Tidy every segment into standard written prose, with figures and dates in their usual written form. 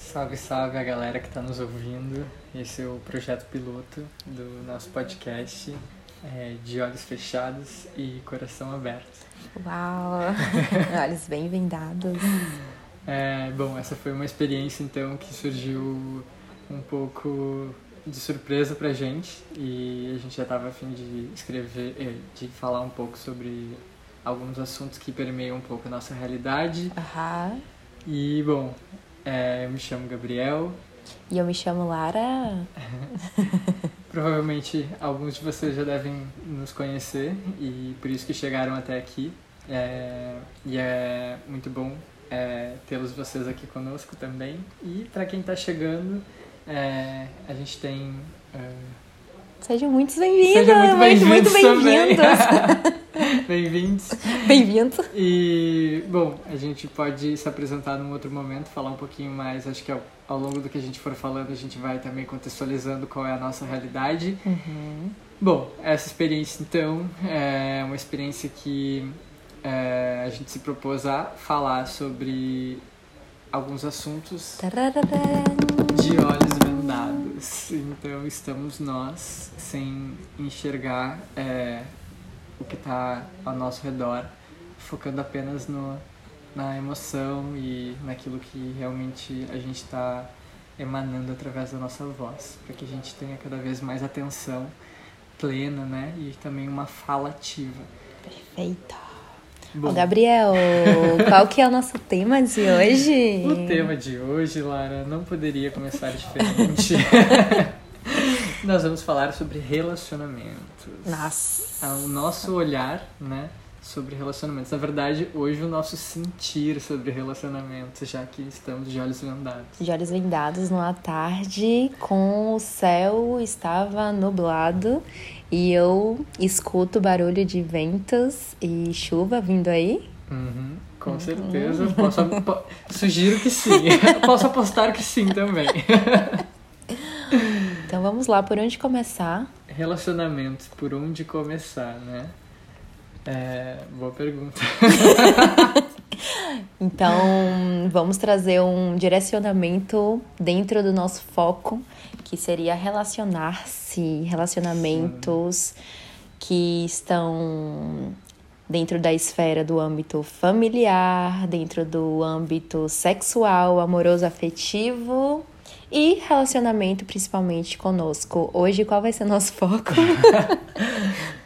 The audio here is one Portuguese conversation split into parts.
Salve, salve a galera que está nos ouvindo. Esse é o projeto piloto do nosso podcast de Olhos Fechados e Coração Aberto. Uau! Olhos bem vendados. Bom, essa foi uma experiência então que surgiu um pouco de surpresa pra gente, e a gente já estava a fim de escrever, de falar um pouco sobre alguns assuntos que permeiam um pouco a nossa realidade. Uhum. E, bom, eu me chamo Gabriel. E eu me chamo Lara. Provavelmente alguns de vocês já devem nos conhecer e por isso que chegaram até aqui. E é muito bom tê-los vocês aqui conosco também. E para quem tá chegando, a gente tem... Sejam muito bem-vindos! Sejam muito bem-vindos! Bem-vindos! Bem-vindos! E, bom, a gente pode se apresentar num outro momento, falar um pouquinho mais. Acho que ao longo do que a gente for falando, a gente vai também contextualizando qual é a nossa realidade. Uhum. Bom, essa experiência, então, é uma experiência que a gente se propôs a falar sobre alguns assuntos de olhos vendados. Então, estamos nós sem enxergar... o que está ao nosso redor, focando apenas na emoção e naquilo que realmente a gente está emanando através da nossa voz, para que a gente tenha cada vez mais atenção plena, né? E também uma fala ativa. Perfeito! Bom, Gabriel, qual que é o nosso tema de hoje? O tema de hoje, Lara, não poderia começar diferente. Nós vamos falar sobre relacionamentos. Nossa. O nosso olhar, né, sobre relacionamentos. Na verdade, hoje o nosso sentir sobre relacionamentos, já que estamos de olhos vendados. De olhos vendados numa tarde, com o céu estava nublado e eu escuto barulho de ventos e chuva vindo aí. Uhum, com certeza. Sugiro que sim. Posso apostar que sim também. Então vamos lá, por onde começar? Relacionamentos, por onde começar, né? Boa pergunta. Então vamos trazer um direcionamento dentro do nosso foco, que seria relacionar-se, relacionamentos. Sim. Que estão dentro da esfera do âmbito familiar, dentro do âmbito sexual, amoroso, afetivo... E relacionamento, principalmente, conosco. Hoje, qual vai ser o nosso foco?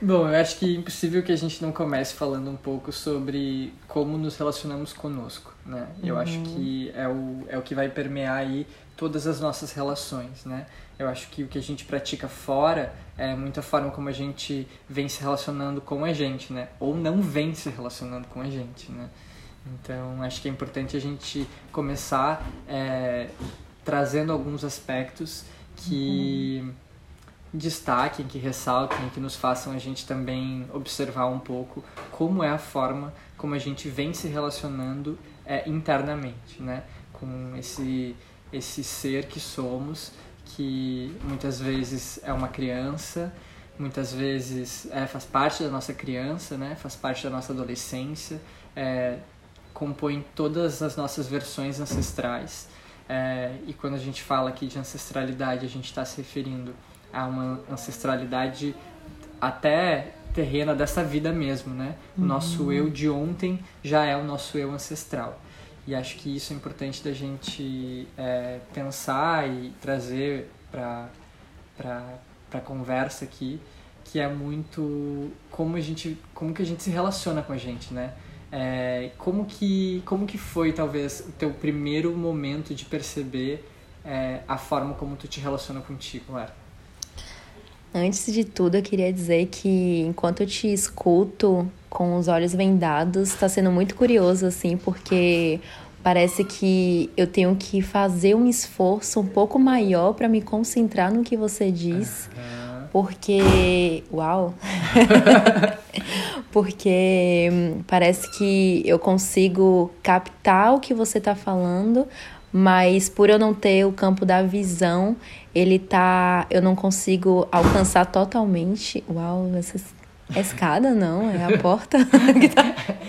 Bom, eu acho que é impossível que a gente não comece falando um pouco sobre como nos relacionamos conosco, né? Eu acho que é o que vai permear aí todas as nossas relações, né? Eu acho que o que a gente pratica fora é muito a forma como a gente vem se relacionando com a gente, né? Ou não vem se relacionando com a gente, né? Então, acho que é importante a gente começar... trazendo alguns aspectos que destaquem, que ressaltem, que nos façam a gente também observar um pouco como é a forma como a gente vem se relacionando internamente, né? Com esse ser que somos, que muitas vezes é uma criança, muitas vezes faz parte da nossa criança, né? Faz parte da nossa adolescência, compõe todas as nossas versões ancestrais. E quando a gente fala aqui de ancestralidade, a gente está se referindo a uma ancestralidade até terrena dessa vida mesmo, né? O nosso eu de ontem já é o nosso eu ancestral. E acho que isso é importante da gente pensar e trazer para a conversa aqui, que é muito como que a gente se relaciona com a gente, né? Como que foi, talvez, o teu primeiro momento de perceber a forma como tu te relaciona contigo, Lara? Antes de tudo, eu queria dizer que, enquanto eu te escuto com os olhos vendados, está sendo muito curioso, assim, porque parece que eu tenho que fazer um esforço um pouco maior para me concentrar no que você diz, porque... Uau! Porque parece que eu consigo captar o que você está falando, mas por eu não ter o campo da visão, eu não consigo alcançar totalmente. Uau, é escada, não? É a porta?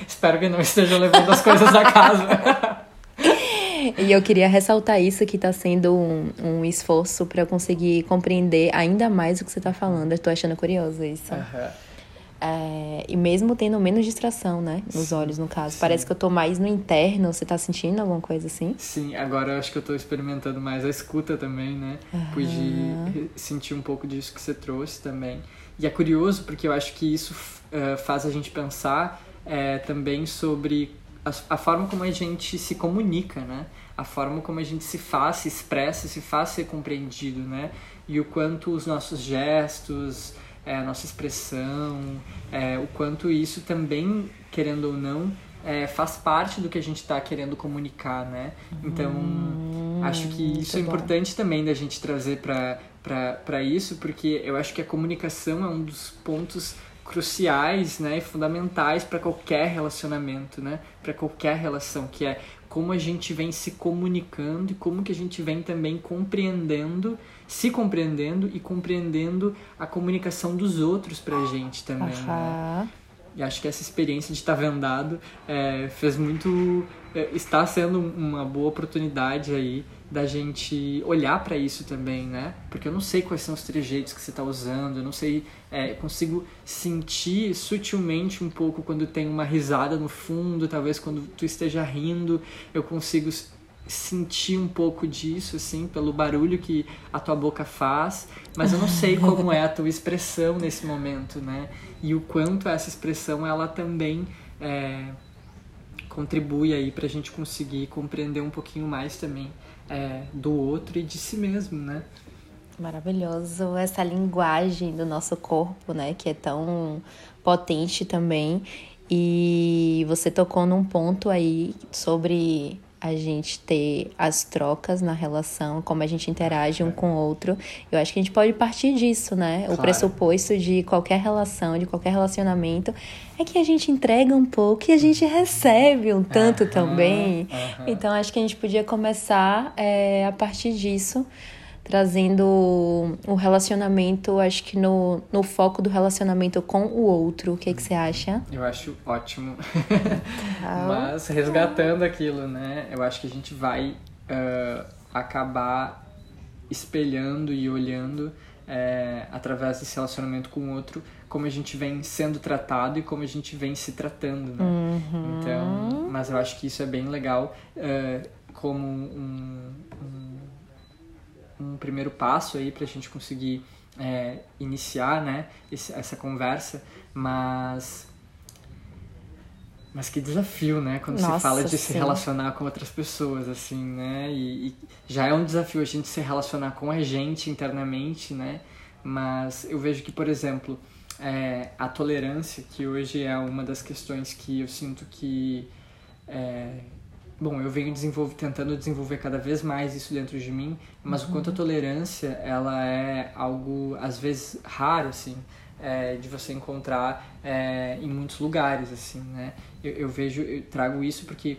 Espero que não esteja levando as coisas da casa. E eu queria ressaltar isso, que tá sendo um esforço pra eu conseguir compreender ainda mais o que você tá falando. Eu tô achando curiosa isso. Aham. É, e mesmo tendo menos distração, né? Nos olhos, no caso. Sim. Parece que eu tô mais no interno. Você tá sentindo alguma coisa assim? Sim, agora eu acho que eu tô experimentando mais a escuta também, né? Uhum. Pude sentir um pouco disso que você trouxe também. E é curioso porque eu acho que isso faz a gente pensar também sobre a forma como a gente se comunica, né? A forma como a gente se faz, se expressa, se faz ser compreendido, né? E o quanto os nossos gestos... a nossa expressão, o quanto isso também, querendo ou não, faz parte do que a gente está querendo comunicar, né? Então, acho que isso é importante também da gente trazer para isso, porque eu acho que a comunicação é um dos pontos cruciais, né, e fundamentais para qualquer relacionamento, né? Para qualquer relação, que é como a gente vem se comunicando e como que a gente vem também compreendendo, se compreendendo e compreendendo a comunicação dos outros pra gente também, né? E acho que essa experiência de estar vendado fez muito... está sendo uma boa oportunidade aí da gente olhar pra isso também, né? Porque eu não sei quais são os trejeitos que você tá usando, eu não sei... eu consigo sentir sutilmente um pouco quando tem uma risada no fundo, talvez quando tu esteja rindo, eu consigo... sentir um pouco disso, assim, pelo barulho que a tua boca faz, mas eu não sei como é a tua expressão nesse momento, né? E o quanto essa expressão, ela também contribui aí pra gente conseguir compreender um pouquinho mais também do outro e de si mesmo, né? Maravilhoso, essa linguagem do nosso corpo, né? Que é tão potente também. E você tocou num ponto aí sobre... a gente ter as trocas na relação, como a gente interage um com o outro. Eu acho que a gente pode partir disso, né? Claro. O pressuposto de qualquer relação, de qualquer relacionamento, é que a gente entrega um pouco e a gente recebe um tanto também. Então, acho que a gente podia começar a partir disso, trazendo o relacionamento, acho que no foco do relacionamento com o outro. O que é que você acha? Eu acho ótimo. Mas resgatando aquilo, né? Eu acho que a gente vai acabar espelhando e olhando através desse relacionamento com o outro como a gente vem sendo tratado e como a gente vem se tratando, né? Uhum. Então, mas eu acho que isso é bem legal como um primeiro passo aí pra gente conseguir iniciar, né, essa conversa, mas que desafio, né, quando se fala de se relacionar com outras pessoas, assim, né, e já é um desafio a gente se relacionar com a gente internamente, né, mas eu vejo que, por exemplo, a tolerância, que hoje é uma das questões que eu sinto que... Bom, eu venho tentando desenvolver cada vez mais isso dentro de mim, mas o quanto a tolerância, ela é algo, às vezes, raro, assim, de você encontrar em muitos lugares, assim, né? Eu trago isso porque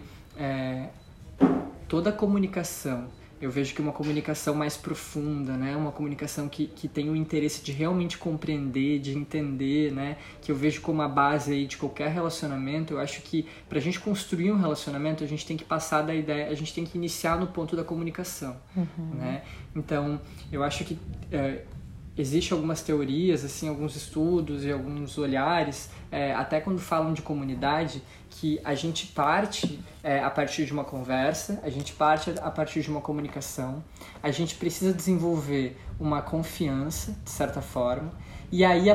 toda comunicação, eu vejo que uma comunicação mais profunda, né? Uma comunicação que tem o interesse de realmente compreender, de entender, né? Que eu vejo como a base aí de qualquer relacionamento. Eu acho que pra gente construir um relacionamento, a gente tem que passar da ideia, a gente tem que iniciar no ponto da comunicação, né? Então, eu acho que existem algumas teorias, assim, alguns estudos e alguns olhares, até quando falam de comunidade, que a gente parte a partir de uma conversa, a gente parte a partir de uma comunicação, a gente precisa desenvolver uma confiança, de certa forma, e aí,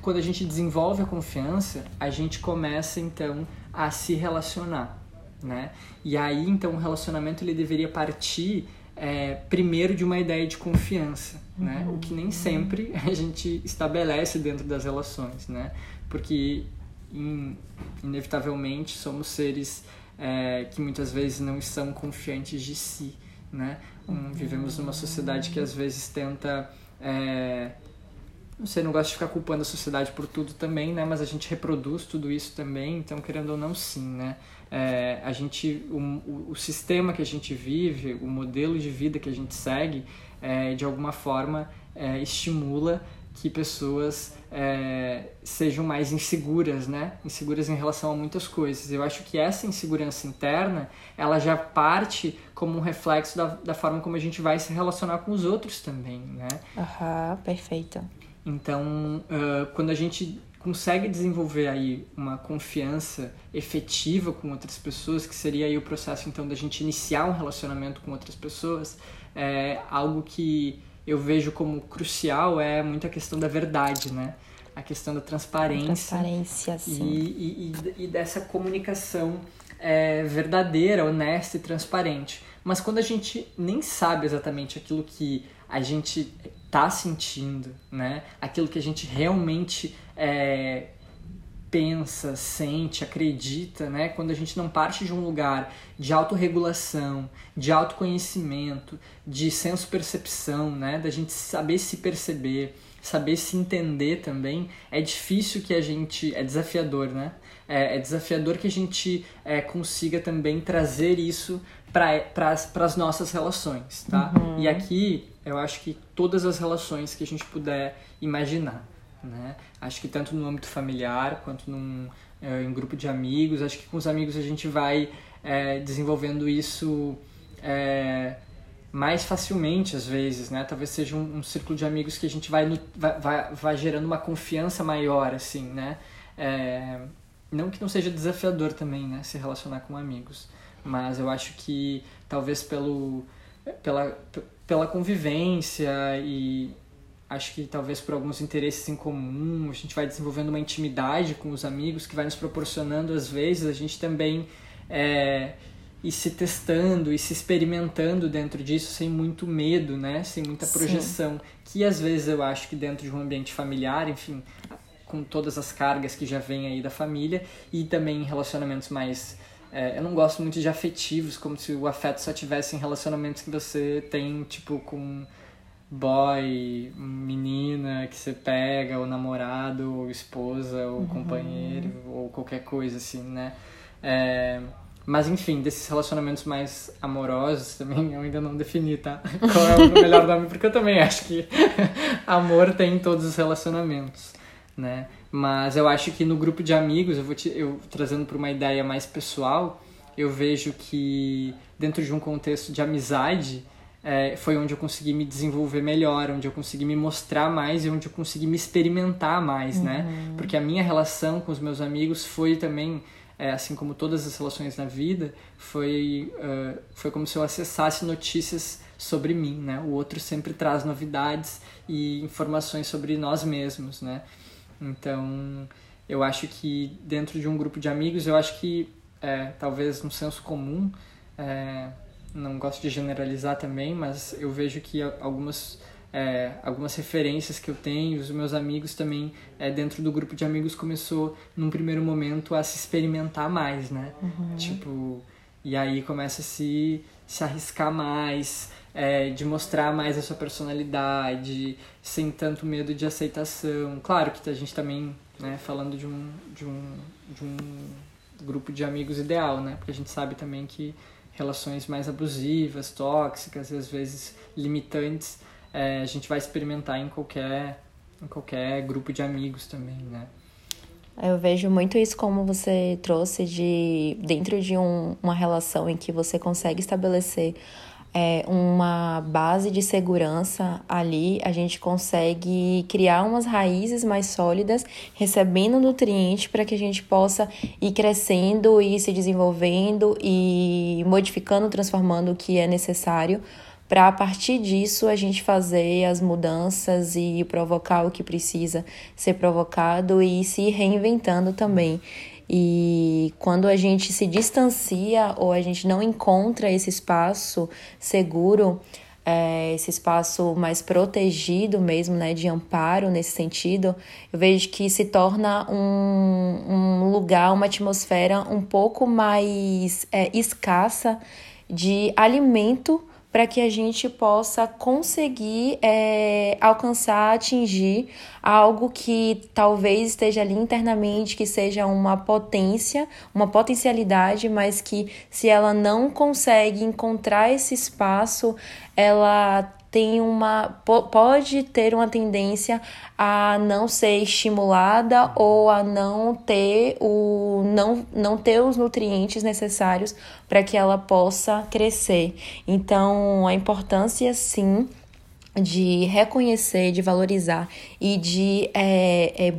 quando a gente desenvolve a confiança, a gente começa, então, a se relacionar, né? E aí, então, o relacionamento, ele deveria partir primeiro de uma ideia de confiança, né? O que nem sempre a gente estabelece dentro das relações, né? Porque inevitavelmente somos seres que muitas vezes não são confiantes de si, né? Vivemos numa sociedade que às vezes tenta... não gosto de ficar culpando a sociedade por tudo também, né? Mas a gente reproduz tudo isso também, então, querendo ou não, sim, né? O sistema que a gente vive, o modelo de vida que a gente segue, de alguma forma estimula que pessoas sejam mais inseguras, né? Inseguras em relação a muitas coisas. Eu acho que essa insegurança interna, ela já parte como um reflexo da forma como a gente vai se relacionar com os outros também, né? Aham, perfeito. Então, quando a gente consegue desenvolver aí uma confiança efetiva com outras pessoas, que seria aí o processo, então, da gente iniciar um relacionamento com outras pessoas, algo que eu vejo como crucial é muito a questão da verdade, né? A questão da transparência. Transparência, sim. E dessa comunicação verdadeira, honesta e transparente. Mas quando a gente nem sabe exatamente aquilo que a gente está sentindo, né? Aquilo que a gente realmente pensa, sente, acredita, né? Quando a gente não parte de um lugar de autorregulação, de autoconhecimento, de senso-percepção, né? Da gente saber se perceber, saber se entender também, é difícil que a gente... É desafiador, né? É desafiador que a gente consiga também trazer isso para as nossas relações, tá? Uhum. E aqui, eu acho que todas as relações que a gente puder imaginar, né? Acho que tanto no âmbito familiar quanto em grupo de amigos, acho que com os amigos a gente vai desenvolvendo isso mais facilmente às vezes, né? Talvez seja um círculo de amigos que a gente vai gerando uma confiança maior, assim, né? Não que não seja desafiador também, né? Se relacionar com amigos, mas eu acho que talvez pela convivência e acho que talvez por alguns interesses em comum, a gente vai desenvolvendo uma intimidade com os amigos que vai nos proporcionando, às vezes, a gente também ir se testando e se experimentando dentro disso sem muito medo, né? Sem muita projeção. Sim. Que, às vezes, eu acho que dentro de um ambiente familiar, enfim, com todas as cargas que já vem aí da família e também em relacionamentos mais... eu não gosto muito de afetivos, como se o afeto só tivesse em relacionamentos que você tem, tipo, com... boy, menina que você pega, ou namorado, ou esposa, ou companheiro, ou qualquer coisa assim, né? Mas enfim, desses relacionamentos mais amorosos também, eu ainda não defini, tá? Qual é o melhor nome, porque eu também acho que amor tem em todos os relacionamentos, né? Mas eu acho que no grupo de amigos, eu trazendo para uma ideia mais pessoal, eu vejo que dentro de um contexto de amizade, foi onde eu consegui me desenvolver melhor, onde eu consegui me mostrar mais e onde eu consegui me experimentar mais, né? Porque a minha relação com os meus amigos foi também, assim como todas as relações na vida, foi como se eu acessasse notícias sobre mim, né? O outro sempre traz novidades e informações sobre nós mesmos, né? Então, eu acho que dentro de um grupo de amigos, eu acho que, talvez no senso comum... não gosto de generalizar também, mas eu vejo que algumas referências que eu tenho, os meus amigos também, dentro do grupo de amigos, começou, num primeiro momento, a se experimentar mais, né? Uhum. Tipo, e aí começa a se arriscar mais, de mostrar mais a sua personalidade, sem tanto medo de aceitação. Claro que a gente também, né, falando de um grupo de amigos ideal, né? Porque a gente sabe também que relações mais abusivas, tóxicas e às vezes limitantes, a gente vai experimentar em qualquer grupo de amigos também, né? Eu vejo muito isso, como você trouxe, dentro de uma relação em que você consegue estabelecer uma base de segurança ali, a gente consegue criar umas raízes mais sólidas, recebendo nutrientes para que a gente possa ir crescendo e se desenvolvendo e modificando, transformando o que é necessário para, a partir disso, a gente fazer as mudanças e provocar o que precisa ser provocado e se reinventando também. E quando a gente se distancia ou a gente não encontra esse espaço seguro, esse espaço mais protegido mesmo, né, de amparo nesse sentido, eu vejo que se torna um lugar, uma atmosfera um pouco mais escassa de alimento para que a gente possa conseguir alcançar, atingir algo que talvez esteja ali internamente, que seja uma potência, uma potencialidade, mas que, se ela não consegue encontrar esse espaço, ela pode ter uma tendência a não ser estimulada ou a não ter os nutrientes necessários para que ela possa crescer. Então, a importância, sim, de reconhecer, de valorizar e de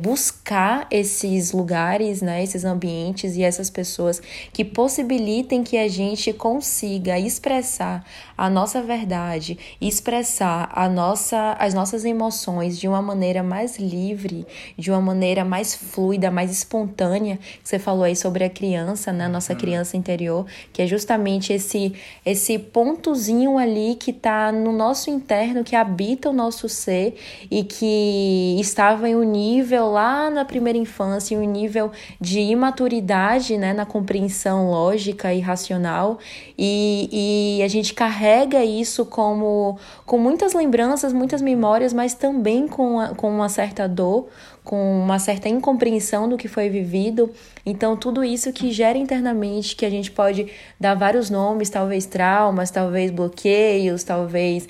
buscar esses lugares, né, esses ambientes e essas pessoas que possibilitem que a gente consiga expressar a nossa verdade, expressar as nossas emoções de uma maneira mais livre, de uma maneira mais fluida, mais espontânea. Você falou aí sobre a criança, né, a nossa criança interior, que é justamente esse pontozinho ali que está no nosso interno, que habita o nosso ser e que estava em um nível lá na primeira infância, em um nível de imaturidade, né, na compreensão lógica e racional, e a gente carrega isso com muitas lembranças, muitas memórias, mas também com uma certa dor, com uma certa incompreensão do que foi vivido. Então, tudo isso que gera internamente, que a gente pode dar vários nomes, talvez traumas, talvez bloqueios, talvez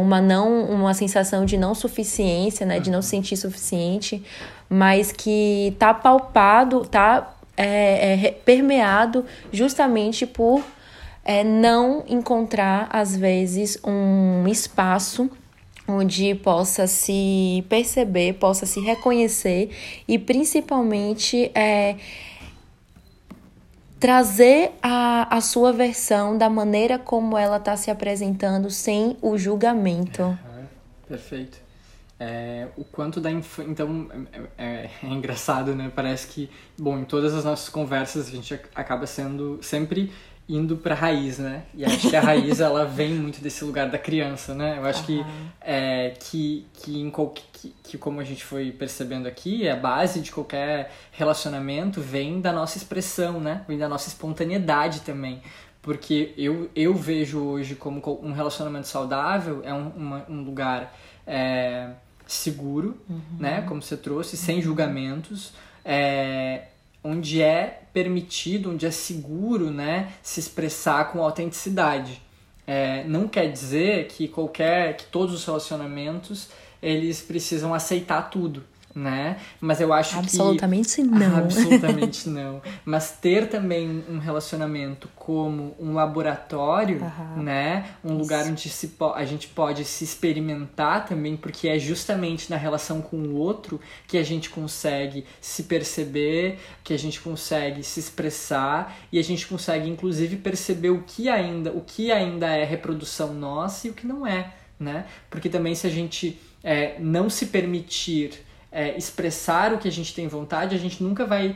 uma sensação de não suficiência, né? De não se sentir suficiente, mas que tá palpado, tá permeado justamente por não encontrar, às vezes, um espaço onde possa se perceber, possa se reconhecer e principalmente trazer a sua versão da maneira como ela está se apresentando sem o julgamento. Perfeito. O quanto da infância... Então, é engraçado, né? Parece que, bom, em todas as nossas conversas a gente acaba sendo sempre indo pra raiz, né? E acho que a raiz, ela vem muito desse lugar da criança, né? Eu acho que como a gente foi percebendo aqui, a base de qualquer relacionamento vem da nossa expressão, né? Vem da nossa espontaneidade também. Porque eu vejo hoje como um relacionamento saudável é um lugar seguro, né? Como você trouxe, sem julgamentos, onde é permitido, onde é seguro, né, se expressar com autenticidade. Não quer dizer que todos os relacionamentos eles precisam aceitar tudo, né? Mas eu acho absolutamente que... Absolutamente não. Mas ter também um relacionamento como um laboratório, né? Um lugar onde a gente pode se experimentar também, porque é justamente na relação com o outro que a gente consegue se perceber, que a gente consegue se expressar e a gente consegue, inclusive, perceber o que ainda é reprodução nossa e o que não é, né? Porque também se a gente não se permitir expressar o que a gente tem vontade, a gente nunca vai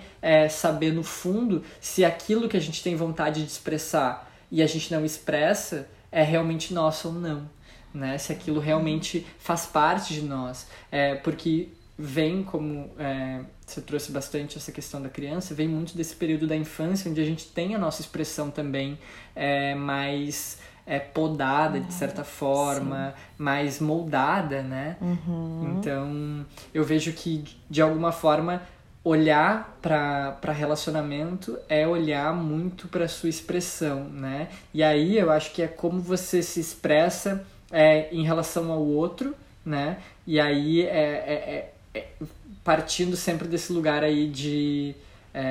saber no fundo se aquilo que a gente tem vontade de expressar e a gente não expressa é realmente nosso ou não, né? Se aquilo realmente faz parte de nós, porque vem como você trouxe bastante essa questão da criança, vem muito desse período da infância onde a gente tem a nossa expressão também mais podada, de certa forma, sim, mais moldada, né? Então, eu vejo que, de alguma forma, olhar para relacionamento é olhar muito para sua expressão, né? E aí, eu acho que é como você se expressa em relação ao outro, né? E aí, partindo sempre desse lugar aí de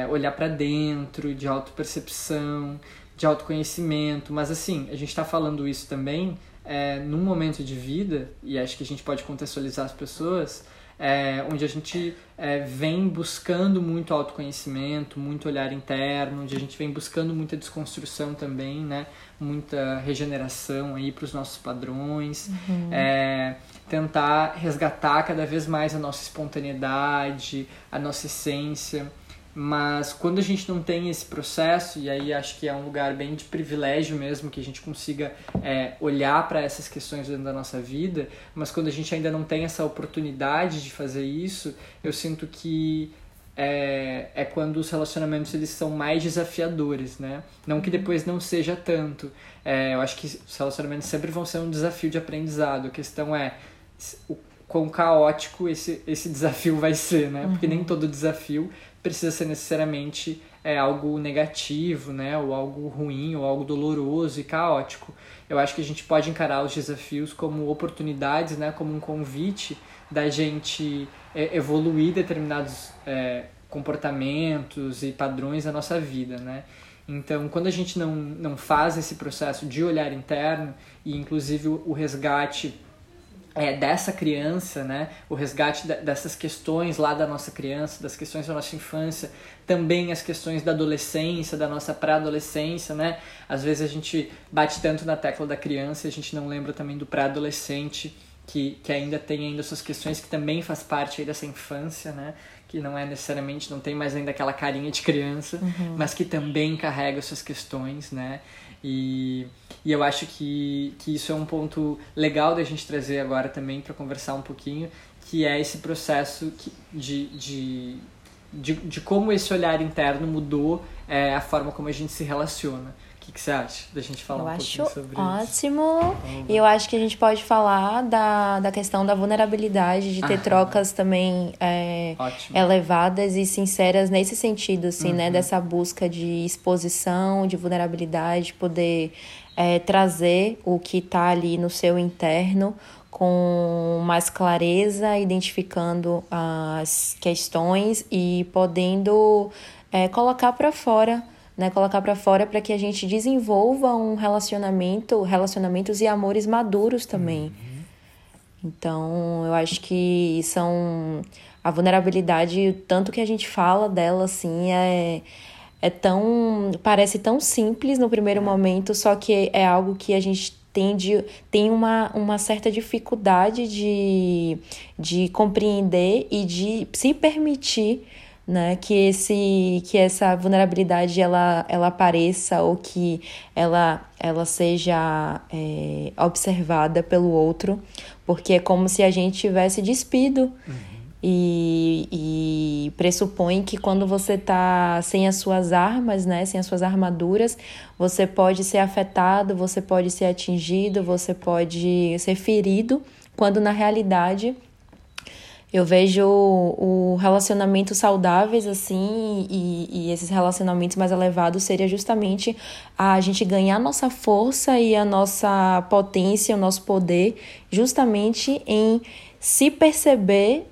olhar para dentro, de autopercepção, de autoconhecimento, mas assim, a gente está falando isso também num momento de vida, e acho que a gente pode contextualizar as pessoas, onde a gente vem buscando muito autoconhecimento, muito olhar interno, onde a gente vem buscando muita desconstrução também, né? Muita regeneração aí para os nossos padrões, tentar resgatar cada vez mais a nossa espontaneidade, a nossa essência. Mas quando a gente não tem esse processo, e aí acho que é um lugar bem de privilégio mesmo, que a gente consiga olhar para essas questões dentro da nossa vida, mas quando a gente ainda não tem essa oportunidade de fazer isso, eu sinto que é quando os relacionamentos eles são mais desafiadores, né? Não que depois não seja tanto. Eu acho que os relacionamentos sempre vão ser um desafio de aprendizado. A questão é o quão caótico esse desafio vai ser, né? Porque nem todo desafio precisa ser necessariamente algo negativo, né? Ou algo ruim, ou algo doloroso e caótico. Eu acho que a gente pode encarar os desafios como oportunidades, né? Como um convite da gente evoluir determinados comportamentos e padrões da nossa vida, né? Então, quando a gente não faz esse processo de olhar interno e, inclusive, o resgate dessa criança, né? O resgate dessas questões lá da nossa criança, das questões da nossa infância, também as questões da adolescência, da nossa pré-adolescência, né? Às vezes a gente bate tanto na tecla da criança e a gente não lembra também do pré-adolescente, que ainda tem ainda suas questões, que também faz parte aí dessa infância, né? Que não é necessariamente, não tem mais ainda aquela carinha de criança, mas que também carrega suas questões, né? E eu acho que isso é um ponto legal da gente trazer agora também para conversar um pouquinho, que é esse processo de como esse olhar interno mudou a forma como a gente se relaciona. O que você acha da gente falar um pouquinho sobre isso? Eu acho ótimo. E eu acho que a gente pode falar da questão da vulnerabilidade, de ter trocas também elevadas e sinceras nesse sentido, assim, né? Dessa busca de exposição, de vulnerabilidade, poder trazer o que está ali no seu interno com mais clareza, identificando as questões e podendo colocar para fora. Né, colocar para fora para que a gente desenvolva um relacionamentos e amores maduros também. Então, eu acho que a vulnerabilidade, o tanto que a gente fala dela, assim, parece tão simples no primeiro momento, só que é algo que a gente tem uma certa dificuldade de compreender e de se permitir, né, que essa vulnerabilidade ela apareça, ou que ela seja observada pelo outro, porque é como se a gente tivesse despido. E pressupõe que quando você está sem as suas armas, né, sem as suas armaduras, você pode ser afetado, você pode ser atingido, você pode ser ferido, quando na realidade... Eu vejo o relacionamento saudáveis, assim, e esses relacionamentos mais elevados seria justamente a gente ganhar a nossa força e a nossa potência, o nosso poder, justamente em se perceber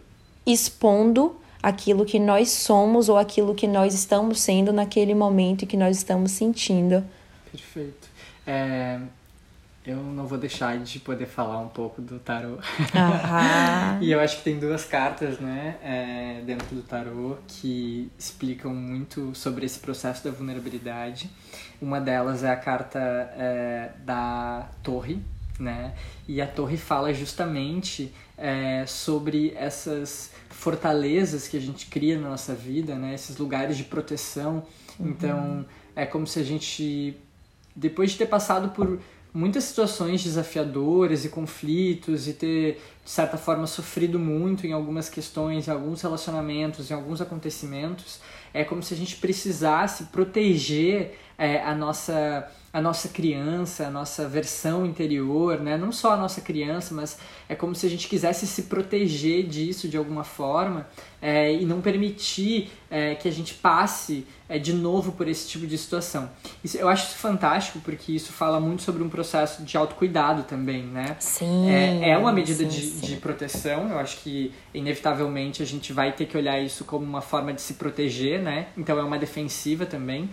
expondo aquilo que nós somos ou aquilo que nós estamos sendo naquele momento e que nós estamos sentindo. Perfeito. Eu não vou deixar de poder falar um pouco do tarô. E eu acho que tem duas cartas, né, dentro do tarô, que explicam muito sobre esse processo da vulnerabilidade. Uma delas é a carta da Torre, né? E a Torre fala justamente sobre essas fortalezas que a gente cria na nossa vida, né? Esses lugares de proteção. Então, é como se a gente, depois de ter passado por muitas situações desafiadoras e conflitos, e ter, de certa forma, sofrido muito em algumas questões, em alguns relacionamentos, em alguns acontecimentos, é como se a gente precisasse proteger a nossa criança, a nossa versão interior, né? Não só a nossa criança, mas é como se a gente quisesse se proteger disso de alguma forma, e não permitir que a gente passe de novo por esse tipo de situação. Isso, eu acho isso fantástico, porque isso fala muito sobre um processo de autocuidado também, né? Sim. É uma medida de proteção. Eu acho que, inevitavelmente, a gente vai ter que olhar isso como uma forma de se proteger, né? Então, é uma defensiva também.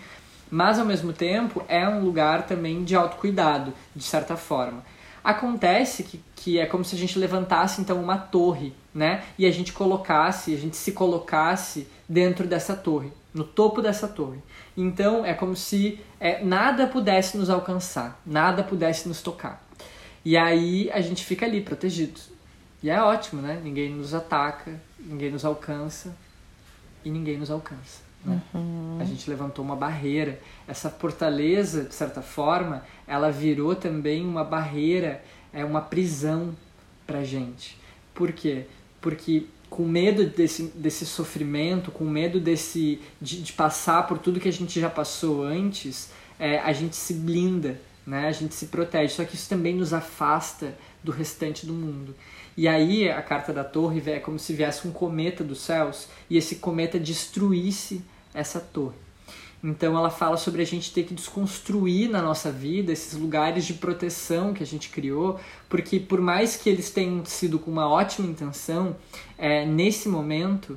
Mas, ao mesmo tempo, é um lugar também de autocuidado, de certa forma. Acontece que é como se a gente levantasse, então, uma torre, né? E a gente se colocasse dentro dessa torre, no topo dessa torre. Então, é como se nada pudesse nos alcançar, nada pudesse nos tocar. E aí, a gente fica ali, protegido. E é ótimo, né? Ninguém nos ataca, ninguém nos alcança, e ninguém nos alcança. Né? A gente levantou uma barreira. Essa fortaleza, de certa forma, ela virou também uma barreira, uma prisão pra gente. Por quê? Porque com medo desse sofrimento, com medo de passar por tudo que a gente já passou antes, a gente se blinda, né? A gente se protege, só que isso também nos afasta do restante do mundo. E aí a carta da torre é como se viesse um cometa dos céus e esse cometa destruísse essa torre. Então ela fala sobre a gente ter que desconstruir na nossa vida esses lugares de proteção que a gente criou, porque por mais que eles tenham sido com uma ótima intenção, nesse momento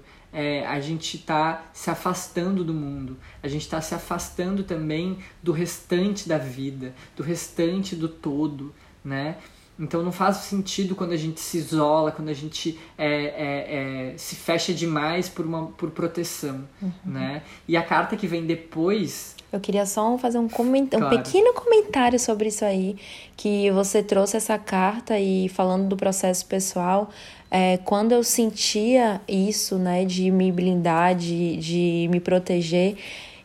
a gente está se afastando do mundo, a gente está se afastando também do restante da vida, do restante do todo, né? Então não faz sentido quando a gente se isola, quando a gente se fecha demais por proteção, uhum, né? E a carta que vem depois... Eu queria só fazer um pequeno comentário sobre isso aí, que você trouxe essa carta e falando do processo pessoal, quando eu sentia isso, né, de me blindar, de me proteger...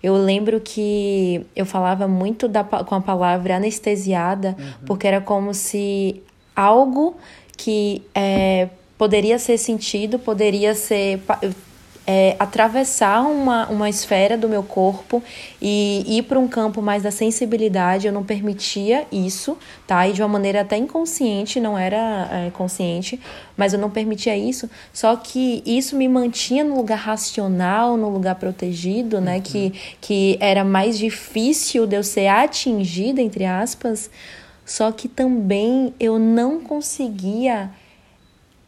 Eu lembro que eu falava muito com a palavra anestesiada, uhum, porque era como se algo que poderia ser sentido, poderia ser... atravessar uma esfera do meu corpo e ir para um campo mais da sensibilidade, eu não permitia isso, tá? E de uma maneira até inconsciente, não era consciente, mas eu não permitia isso, só que isso me mantinha no lugar racional, no lugar protegido, né? Uhum. Que era mais difícil de eu ser atingida, entre aspas, só que também eu não conseguia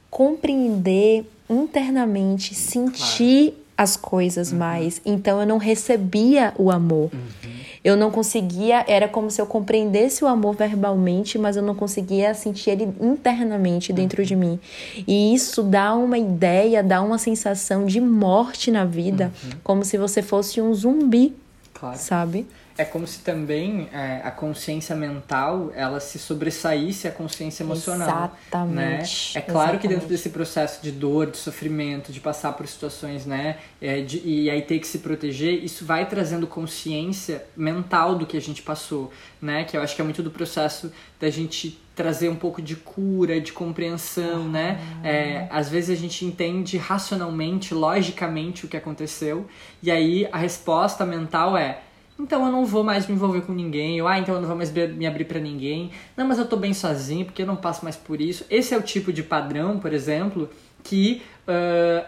compreender internamente, sentir, claro, as coisas, uhum, mais. Então, eu não recebia o amor. Uhum. Eu não conseguia... Era como se eu compreendesse o amor verbalmente, mas eu não conseguia sentir ele internamente dentro, uhum, de mim. E isso dá uma ideia, dá uma sensação de morte na vida, uhum, como se você fosse um zumbi, claro, sabe? É como se também a consciência mental, ela se sobressaísse à consciência emocional. Exatamente. Né? É claro, exatamente, que dentro desse processo de dor, de sofrimento, de passar por situações, né, e aí ter que se proteger, isso vai trazendo consciência mental do que a gente passou, né? Que eu acho que é muito do processo da gente trazer um pouco de cura, de compreensão, né? Às vezes a gente entende racionalmente, logicamente o que aconteceu, e aí a resposta mental é: então eu não vou mais me envolver com ninguém. Então eu não vou mais me abrir pra ninguém. Não, mas eu tô bem sozinho, porque eu não passo mais por isso. Esse é o tipo de padrão, por exemplo, que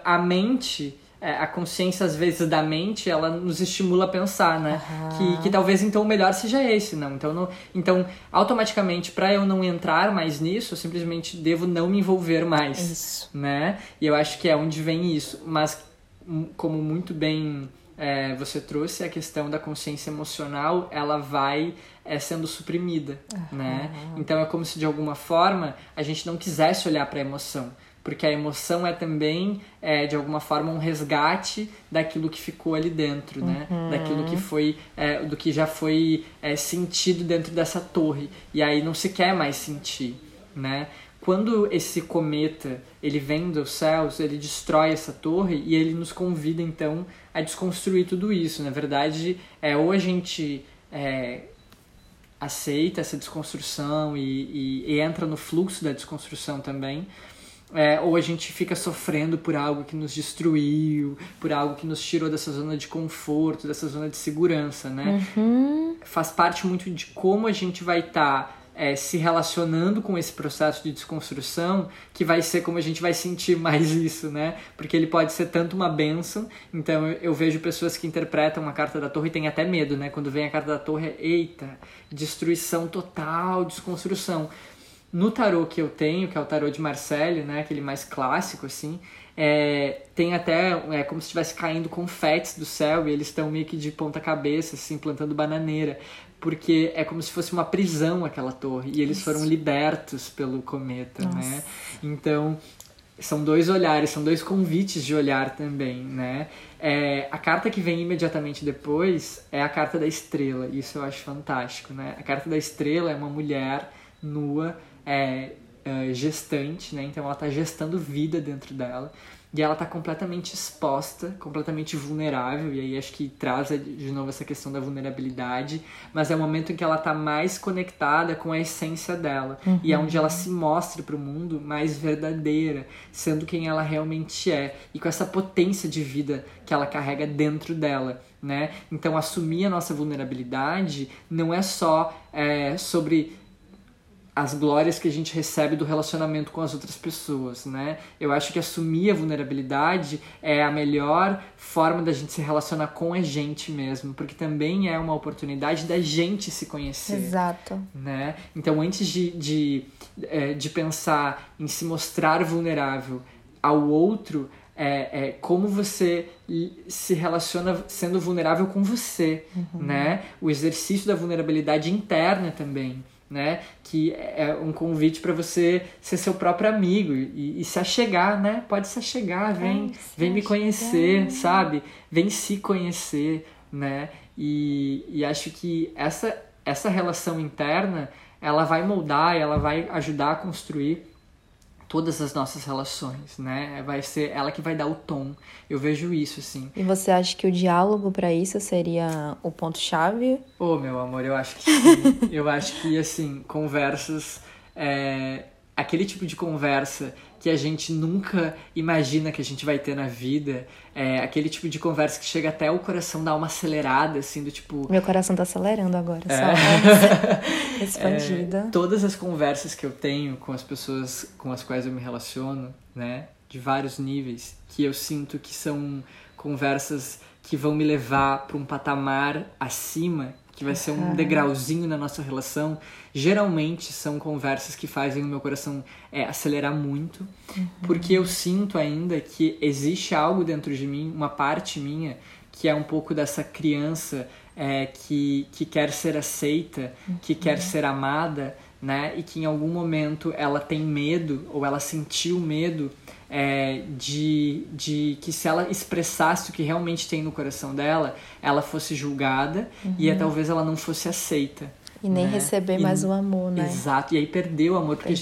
a mente, a consciência, às vezes, da mente, ela nos estimula a pensar, né? Uhum. Que talvez, então, o melhor seja esse, não. Então automaticamente, pra eu não entrar mais nisso, eu simplesmente devo não me envolver mais. Isso. Né? E eu acho que é onde vem isso. Mas, como muito bem... você trouxe a questão da consciência emocional, ela vai sendo suprimida, uhum, né? Então é como se de alguma forma a gente não quisesse olhar para a emoção, porque a emoção é também de alguma forma um resgate daquilo que ficou ali dentro, uhum, né? Daquilo que foi, do que já foi sentido dentro dessa torre, e aí não se quer mais sentir, né? Quando esse cometa, ele vem dos céus, ele destrói essa torre e ele nos convida, então, a desconstruir tudo isso. Na verdade, ou a gente aceita essa desconstrução e entra no fluxo da desconstrução também, ou a gente fica sofrendo por algo que nos destruiu, por algo que nos tirou dessa zona de conforto, dessa zona de segurança, né? Uhum. Faz parte muito de como a gente vai estar... se relacionando com esse processo de desconstrução, que vai ser como a gente vai sentir mais isso, né? Porque ele pode ser tanto uma bênção. Então eu vejo pessoas que interpretam a carta da torre e têm até medo, né? Quando vem a carta da torre, eita, destruição total, desconstrução. No tarô que eu tenho, que é o tarô de Marseille, né? Aquele mais clássico, assim, tem até como se estivesse caindo confetes do céu e eles estão meio que de ponta cabeça, assim, plantando bananeira. Porque é como se fosse uma prisão aquela torre. E eles, isso, foram libertos pelo cometa, nossa, né? Então, são dois olhares, são dois convites de olhar também, né? A carta que vem imediatamente depois é a carta da estrela. Isso eu acho fantástico, né? A carta da estrela é uma mulher nua, gestante, né? Então, ela está gestando vida dentro dela. E ela está completamente exposta, completamente vulnerável, e aí acho que traz de novo essa questão da vulnerabilidade, mas é o momento em que ela está mais conectada com a essência dela, e é onde ela se mostra para o mundo mais verdadeira, sendo quem ela realmente é, e com essa potência de vida que ela carrega dentro dela, né? Então, assumir a nossa vulnerabilidade não é só sobre as glórias que a gente recebe do relacionamento com as outras pessoas, né? Eu acho que assumir a vulnerabilidade é a melhor forma da gente se relacionar com a gente mesmo, porque também é uma oportunidade da gente se conhecer. Exato. Né? Então, antes de pensar em se mostrar vulnerável ao outro, como você se relaciona sendo vulnerável com você, né? O exercício da vulnerabilidade interna também, né? Que é um convite para você ser seu próprio amigo e se achegar, né? Pode se achegar, vem me conhecer, sabe? Vem se conhecer, né? E acho que essa relação interna, ela vai moldar, ela vai ajudar a construir todas as nossas relações, né? Vai ser ela que vai dar o tom. Eu vejo isso, assim. E você acha que o diálogo para isso seria o ponto-chave? Meu amor, eu acho que sim. Eu acho que, assim, conversas... aquele tipo de conversa que a gente nunca imagina que a gente vai ter na vida, aquele tipo de conversa que chega até o coração dar uma acelerada, assim, do tipo... Meu coração tá acelerando agora, só expandida. Todas as conversas que eu tenho com as pessoas com as quais eu me relaciono, né, de vários níveis, que eu sinto que são conversas que vão me levar para um patamar acima, que vai ser um degrauzinho na nossa relação, geralmente são conversas que fazem o meu coração acelerar muito, porque eu sinto ainda que existe algo dentro de mim, uma parte minha, que é um pouco dessa criança que quer ser aceita, que quer ser amada, né? E que em algum momento ela tem medo, ou ela sentiu medo de que se ela expressasse o que realmente tem no coração dela, ela fosse julgada e talvez ela não fosse aceita. E nem receber mais o amor, né? Exato, e aí perdeu o amor, porque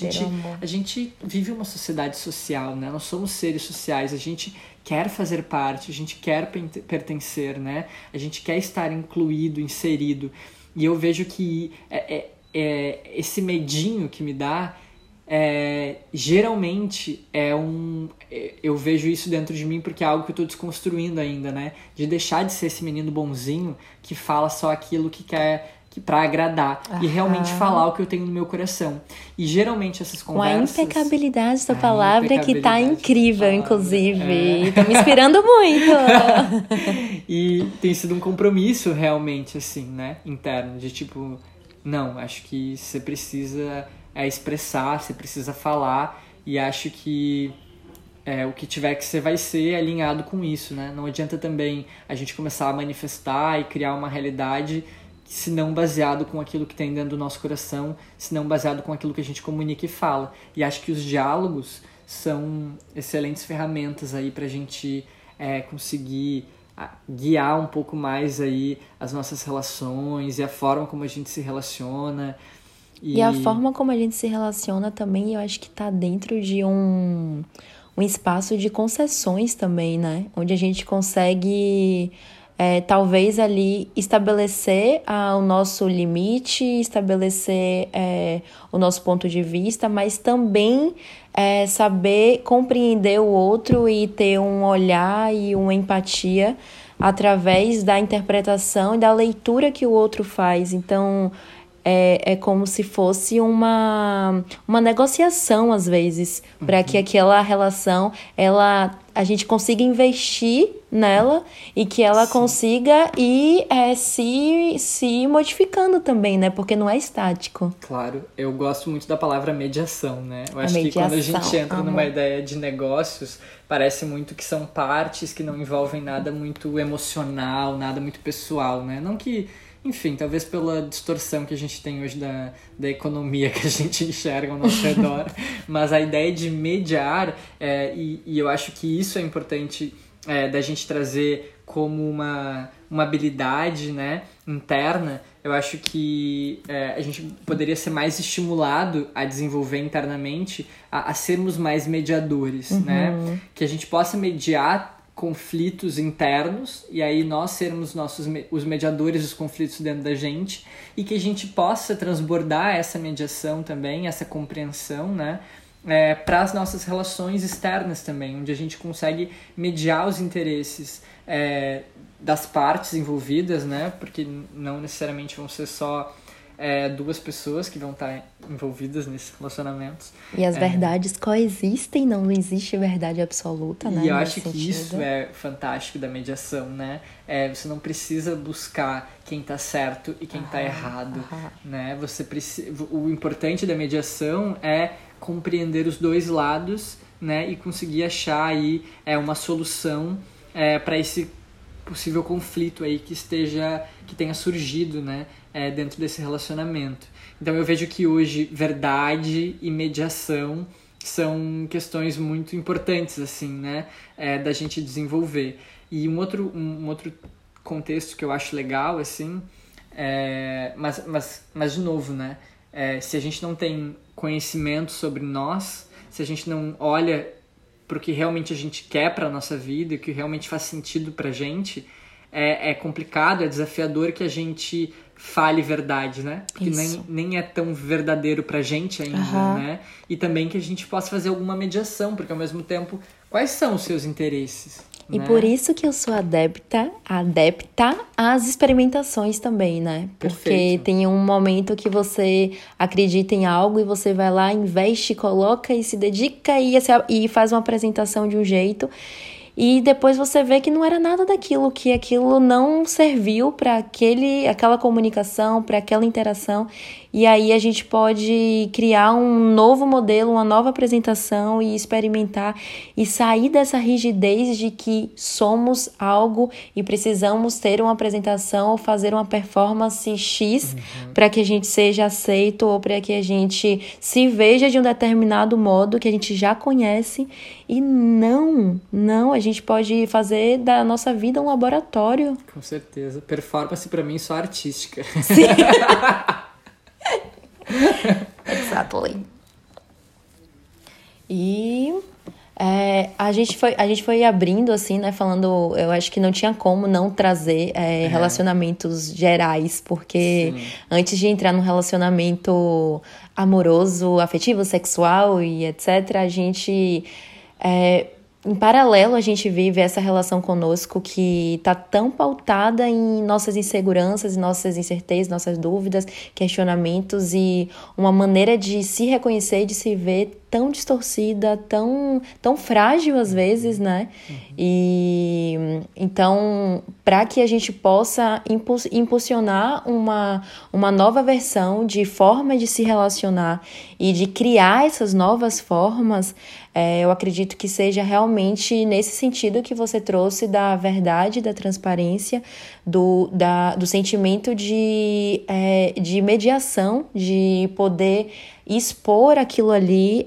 a gente vive uma sociedade social, né? Nós somos seres sociais, a gente quer fazer parte, a gente quer pertencer, né? A gente quer estar incluído, inserido. E eu vejo que esse medinho que me dá, geralmente eu vejo isso dentro de mim porque é algo que eu tô desconstruindo ainda, né? De deixar de ser esse menino bonzinho que fala só aquilo que quer pra agradar e realmente falar o que eu tenho no meu coração. E geralmente essas conversas... Com a impecabilidade dessa palavra que tá incrível, inclusive. Tá me inspirando muito. E tem sido um compromisso realmente, assim, né? Interno, de tipo... Não, acho que você precisa expressar, você precisa falar, e acho que o que tiver que ser vai ser alinhado com isso, né? Não adianta também a gente começar a manifestar e criar uma realidade se não baseado com aquilo que tem dentro do nosso coração, se não baseado com aquilo que a gente comunica e fala. E acho que os diálogos são excelentes ferramentas aí pra gente conseguir guiar um pouco mais aí as nossas relações e a forma como a gente se relaciona. E a forma como a gente se relaciona também, eu acho que tá dentro de um espaço de concessões também, né? Onde a gente consegue, talvez ali, estabelecer o nosso limite, estabelecer o nosso ponto de vista, mas também... saber compreender o outro e ter um olhar e uma empatia através da interpretação e da leitura que o outro faz. Então, é como se fosse uma negociação, às vezes, para que aquela relação, a gente consiga investir nela e que ela consiga ir se modificando também, né? Porque não é estático. Claro, eu gosto muito da palavra mediação, né? Eu acho que quando a gente entra numa ideia de negócios, parece muito que são partes que não envolvem nada muito emocional, nada muito pessoal, né? Não que... Enfim, talvez pela distorção que a gente tem hoje da economia que a gente enxerga ao nosso redor. Mas a ideia de mediar, e eu acho que isso é importante da gente trazer como uma habilidade, né, interna, eu acho que a gente poderia ser mais estimulado a desenvolver internamente, a sermos mais mediadores, uhum, né? Que a gente possa mediar conflitos internos, e aí nós sermos os mediadores dos conflitos dentro da gente, e que a gente possa transbordar essa mediação também, essa compreensão, né? Para as nossas relações externas também, onde a gente consegue mediar os interesses das partes envolvidas, né? Porque não necessariamente vão ser só duas pessoas que vão estar envolvidas nesses relacionamentos. E as verdades coexistem, não existe verdade absoluta, né? E eu acho que isso é fantástico da mediação, né? Você não precisa buscar quem está certo e quem está errado, né? O importante da mediação é compreender os dois lados, né, e conseguir achar aí uma solução para esse possível conflito aí que tenha surgido, né, dentro desse relacionamento. Então eu vejo que hoje verdade e mediação são questões muito importantes, assim, né, da gente desenvolver. E um outro contexto que eu acho legal, assim, mas de novo, né, se a gente não tem conhecimento sobre nós, se a gente não olha para o que realmente a gente quer para a nossa vida, o que realmente faz sentido para a gente, é complicado, é desafiador que a gente fale verdade, né? Porque nem é tão verdadeiro para a gente ainda, uhum, né? E também que a gente possa fazer alguma mediação, porque ao mesmo tempo, quais são os seus interesses? E por isso que eu sou adepta às experimentações também, né? Porque perfeito, tem um momento que você acredita em algo e você vai lá, investe, coloca e se dedica e faz uma apresentação de um jeito. E depois você vê que não era nada daquilo, que aquilo não serviu para aquela comunicação, para aquela interação. E aí a gente pode criar um novo modelo, uma nova apresentação e experimentar e sair dessa rigidez de que somos algo e precisamos ter uma apresentação ou fazer uma performance X, uhum, para que a gente seja aceito ou para que a gente se veja de um determinado modo que a gente já conhece. E não, a gente pode fazer da nossa vida um laboratório. Com certeza. Performance pra mim só artística. Sim. Exactly. E a gente foi abrindo, assim, né, falando, eu acho que não tinha como não trazer relacionamentos gerais, porque sim, antes de entrar num relacionamento amoroso, afetivo, sexual e etc, a gente... em paralelo, a gente vive essa relação conosco que está tão pautada em nossas inseguranças, nossas incertezas, nossas dúvidas, questionamentos e uma maneira de se reconhecer, de se ver tão distorcida, tão frágil às vezes, né? Uhum. E então, para que a gente possa impulsionar uma nova versão de forma de se relacionar e de criar essas novas formas, eu acredito que seja realmente nesse sentido que você trouxe da verdade, da transparência, do sentimento de mediação, de poder expor aquilo ali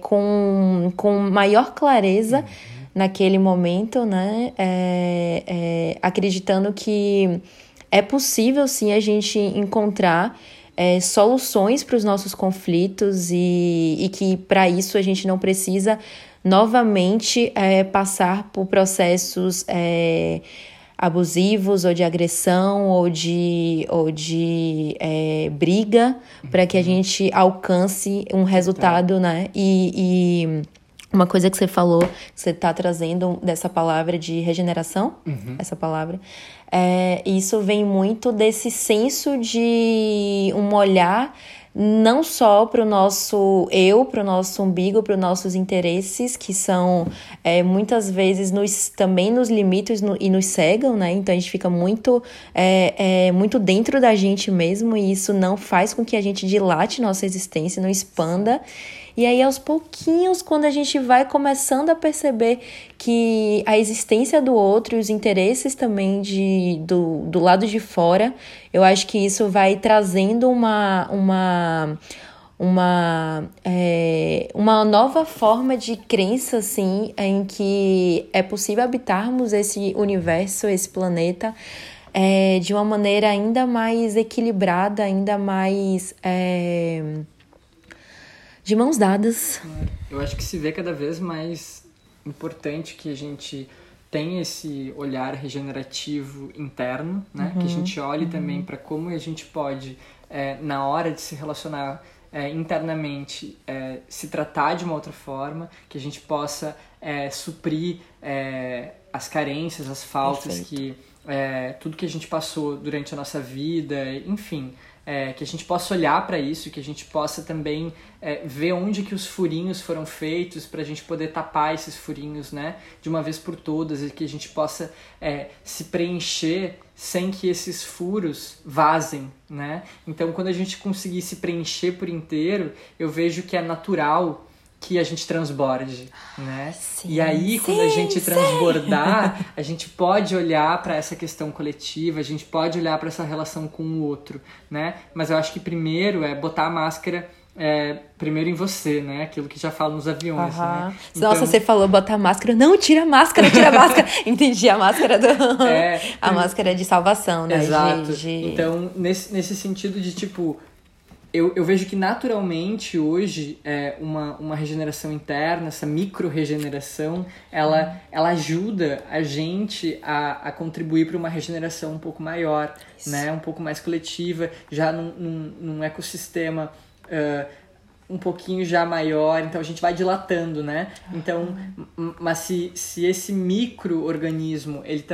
com maior clareza, uhum, naquele momento, né? Acreditando que é possível, sim, a gente encontrar soluções para os nossos conflitos e que para isso a gente não precisa novamente passar por processos abusivos ou de agressão ou de briga, para que a gente alcance um resultado, né? E uma coisa que você falou, que você está trazendo dessa palavra de regeneração, uhum, essa palavra, isso vem muito desse senso de um olhar não só para o nosso eu, para o nosso umbigo, para os nossos interesses, que são muitas vezes também nos limitam e nos cegam, né? Então a gente fica muito dentro da gente mesmo, e isso não faz com que a gente dilate nossa existência, não expanda. E aí, aos pouquinhos, quando a gente vai começando a perceber que a existência do outro e os interesses também do lado de fora, eu acho que isso vai trazendo uma nova forma de crença, assim, em que é possível habitarmos esse universo, esse planeta, de uma maneira ainda mais equilibrada, ainda mais de mãos dadas. Eu acho que se vê cada vez mais importante que a gente tenha esse olhar regenerativo interno, né? Uhum. Que a gente olhe também para como a gente pode, na hora de se relacionar internamente, se tratar de uma outra forma, que a gente possa suprir as carências, as faltas, tudo que a gente passou durante a nossa vida, enfim, que a gente possa olhar para isso, que a gente possa também ver onde que os furinhos foram feitos para a gente poder tapar esses furinhos, né, de uma vez por todas, e que a gente possa se preencher sem que esses furos vazem, né? Então, quando a gente conseguir se preencher por inteiro, eu vejo que é natural que a gente transborde, né? Sim, e aí, quando a gente transbordar, a gente pode olhar para essa questão coletiva, a gente pode olhar para essa relação com o outro, né? Mas eu acho que primeiro é botar a máscara primeiro em você, né? Aquilo que já falam nos aviões, né? Então... Nossa, você falou botar a máscara. Não, tira a máscara. Entendi, a máscara do... a máscara de salvação, né? Exato. Então, nesse sentido de, tipo... Eu vejo que naturalmente hoje uma regeneração interna, essa micro-regeneração, ela ajuda a gente a contribuir para uma regeneração um pouco maior, né? Um pouco mais coletiva, já num ecossistema um pouquinho já maior, então a gente vai dilatando, né? Então, mas se esse micro-organismo, ele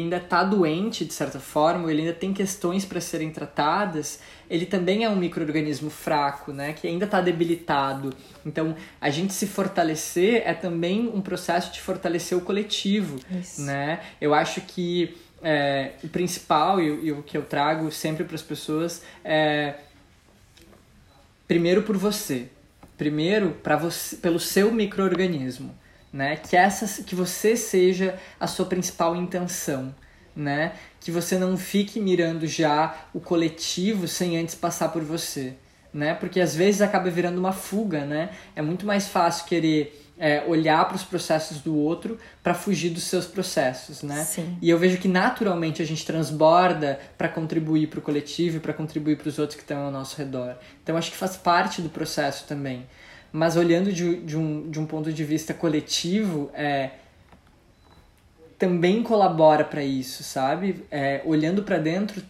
ainda tá doente, de certa forma, ele ainda tem questões para serem tratadas, ele também é um micro-organismo fraco, né? Que ainda tá debilitado. Então, a gente se fortalecer é também um processo de fortalecer o coletivo, né? Eu acho que o principal, e o que eu trago sempre para as pessoas é... Primeiro por você. Primeiro pra você, pelo seu micro-organismo, né? Que você seja a sua principal intenção, né? Que você não fique mirando já o coletivo sem antes passar por você, né? Porque às vezes acaba virando uma fuga, né? É muito mais fácil querer olhar para os processos do outro para fugir dos seus processos, né? Sim. E eu vejo que naturalmente a gente transborda para contribuir para o coletivo e para contribuir para os outros que estão ao nosso redor. Então acho que faz parte do processo também. Mas olhando de um ponto de vista coletivo, também colabora para isso, sabe? Olhando para dentro,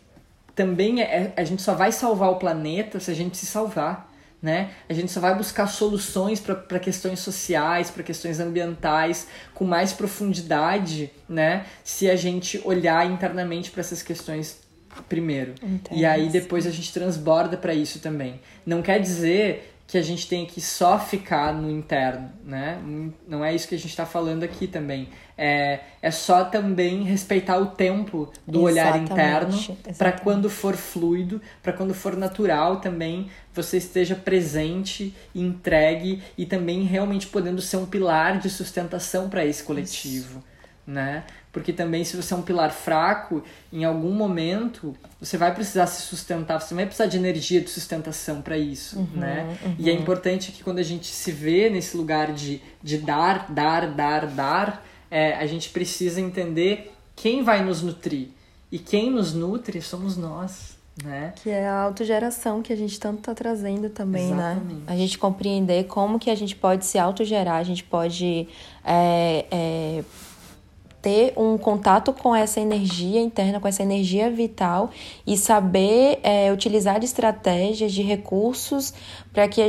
também a gente só vai salvar o planeta se a gente se salvar. Né? A gente só vai buscar soluções para questões sociais, para questões ambientais, com mais profundidade, né? Se a gente olhar internamente para essas questões primeiro. Então, e aí depois a gente transborda para isso também. Não quer dizer que a gente tenha que só ficar no interno, né? Não é isso que a gente está falando aqui também. É só também respeitar o tempo do olhar interno para quando for fluido, para quando for natural também você esteja presente, entregue e também realmente podendo ser um pilar de sustentação para esse coletivo, né? Porque também se você é um pilar fraco, em algum momento você vai precisar se sustentar, você vai precisar de energia de sustentação para isso, né? E é importante que quando a gente se vê nesse lugar de dar, a gente precisa entender quem vai nos nutrir. E quem nos nutre somos nós, né? Que é a autogeração que a gente tanto está trazendo também, né? A gente compreender como que a gente pode se autogerar, a gente pode... ter um contato com essa energia interna, com essa energia vital e saber utilizar de estratégias, de recursos para que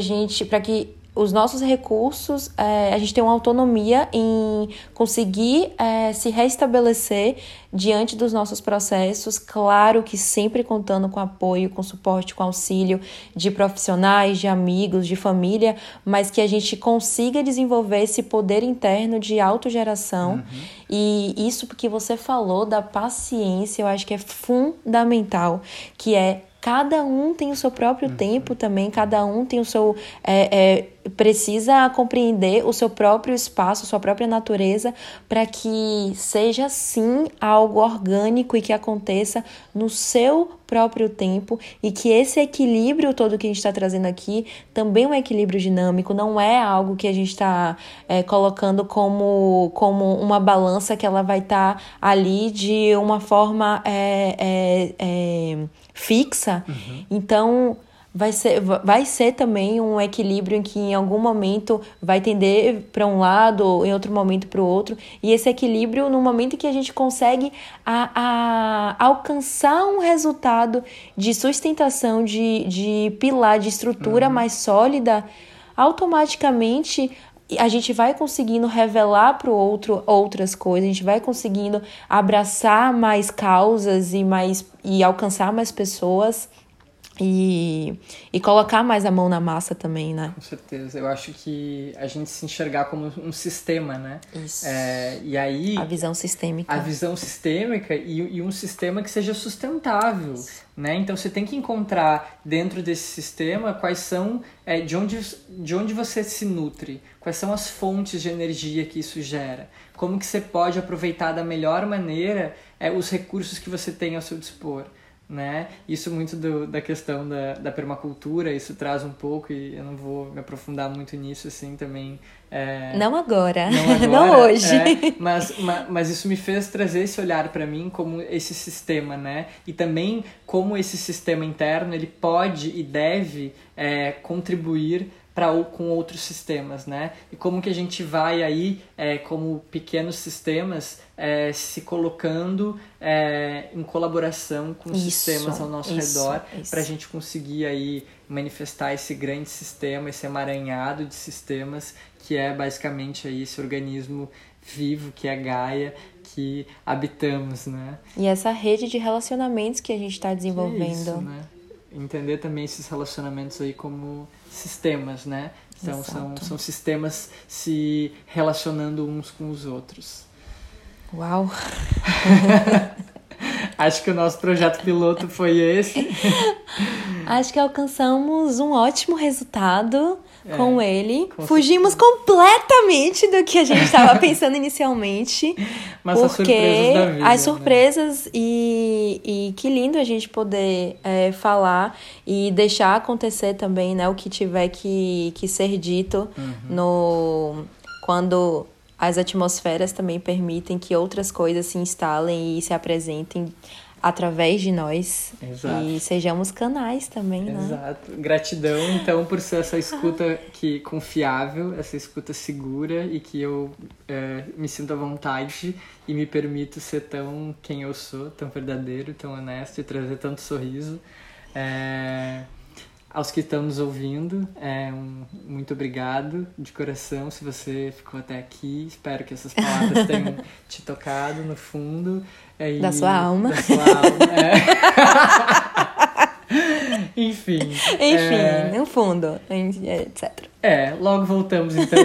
os nossos recursos, a gente tenha uma autonomia em conseguir se restabelecer diante dos nossos processos, claro que sempre contando com apoio, com suporte, com auxílio de profissionais, de amigos, de família, mas que a gente consiga desenvolver esse poder interno de autogeração. E isso que você falou da paciência, eu acho que é fundamental, que cada um tem o seu próprio tempo também, cada um tem o seu precisa compreender o seu próprio espaço, sua própria natureza, para que seja sim algo orgânico e que aconteça no seu próprio tempo, e que esse equilíbrio todo que a gente está trazendo aqui também é um equilíbrio dinâmico, não é algo que a gente está colocando como uma balança que ela vai estar ali de uma forma fixa. Uhum. Então vai ser também um equilíbrio em que em algum momento vai tender para um lado, ou em outro momento para o outro. E esse equilíbrio, no momento que a gente consegue alcançar um resultado de sustentação, de pilar, de estrutura mais sólida, automaticamente a gente vai conseguindo revelar para o outro outras coisas, a gente vai conseguindo abraçar mais causas e alcançar mais pessoas. E colocar mais a mão na massa também, né? Com certeza. Eu acho que a gente se enxergar como um sistema, né? Isso. E aí, a visão sistêmica. A visão sistêmica e um sistema que seja sustentável. Isso. Né? Então você tem que encontrar dentro desse sistema quais são, de onde você se nutre, quais são as fontes de energia que isso gera, como que você pode aproveitar da melhor maneira os recursos que você tem ao seu dispor. Né? Isso muito da questão da permacultura, isso traz um pouco, e eu não vou me aprofundar muito nisso assim também. Não agora, não hoje. Mas isso me fez trazer esse olhar para mim como esse sistema, né? E também como esse sistema interno ele pode e deve contribuir com outros sistemas, né? E como que a gente vai aí, como pequenos sistemas, se colocando em colaboração com os sistemas ao nosso redor, para a gente conseguir aí manifestar esse grande sistema, esse emaranhado de sistemas, que é basicamente aí esse organismo vivo, que é a Gaia, que habitamos, né? E essa rede de relacionamentos que a gente está desenvolvendo. Isso, né? Entender também esses relacionamentos aí como sistemas, né? Então são sistemas se relacionando uns com os outros. Uau! Acho que o nosso projeto piloto foi esse. Acho que alcançamos um ótimo resultado com ele. Fugimos completamente do que a gente estava pensando inicialmente. Mas as surpresas da vida, as surpresas, né? E que lindo a gente poder falar e deixar acontecer também, né? O que tiver que ser dito quando as atmosferas também permitem que outras coisas se instalem e se apresentem através de nós. Exato. E sejamos canais também, né? Exato. Gratidão, então, por ser essa escuta confiável, essa escuta segura, e que eu me sinto à vontade e me permito ser tão quem eu sou, tão verdadeiro, tão honesto, e trazer tanto sorriso. Aos que estão nos ouvindo, muito obrigado de coração se você ficou até aqui. Espero que essas palavras tenham te tocado no fundo. Da sua alma. Da sua alma, Enfim, no fundo, etc. Logo voltamos então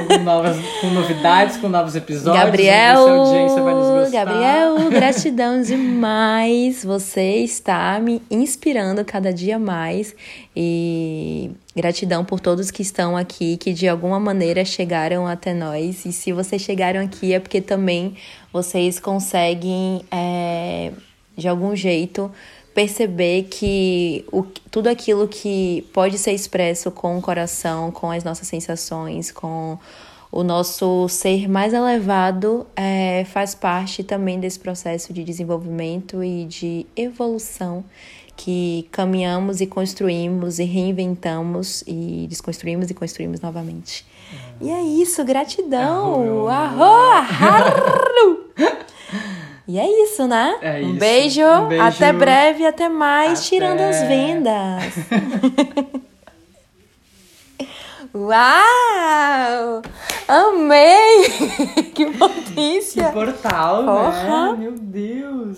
com novidades, com novos episódios. Gabriel, sua audiência vai nos gostar. Gabriel, gratidão demais. Você está me inspirando cada dia mais. E gratidão por todos que estão aqui, que de alguma maneira chegaram até nós. E se vocês chegaram aqui é porque também vocês conseguem, de algum jeito, perceber que tudo aquilo que pode ser expresso com o coração, com as nossas sensações, com o nosso ser mais elevado, faz parte também desse processo de desenvolvimento e de evolução que caminhamos e construímos e reinventamos e desconstruímos e construímos novamente. E é isso, gratidão! Arro! E é isso, né? Um beijo, até breve, até mais, tirando as vendas. Uau! Amei! Que potência! Que portal, né? Meu Deus!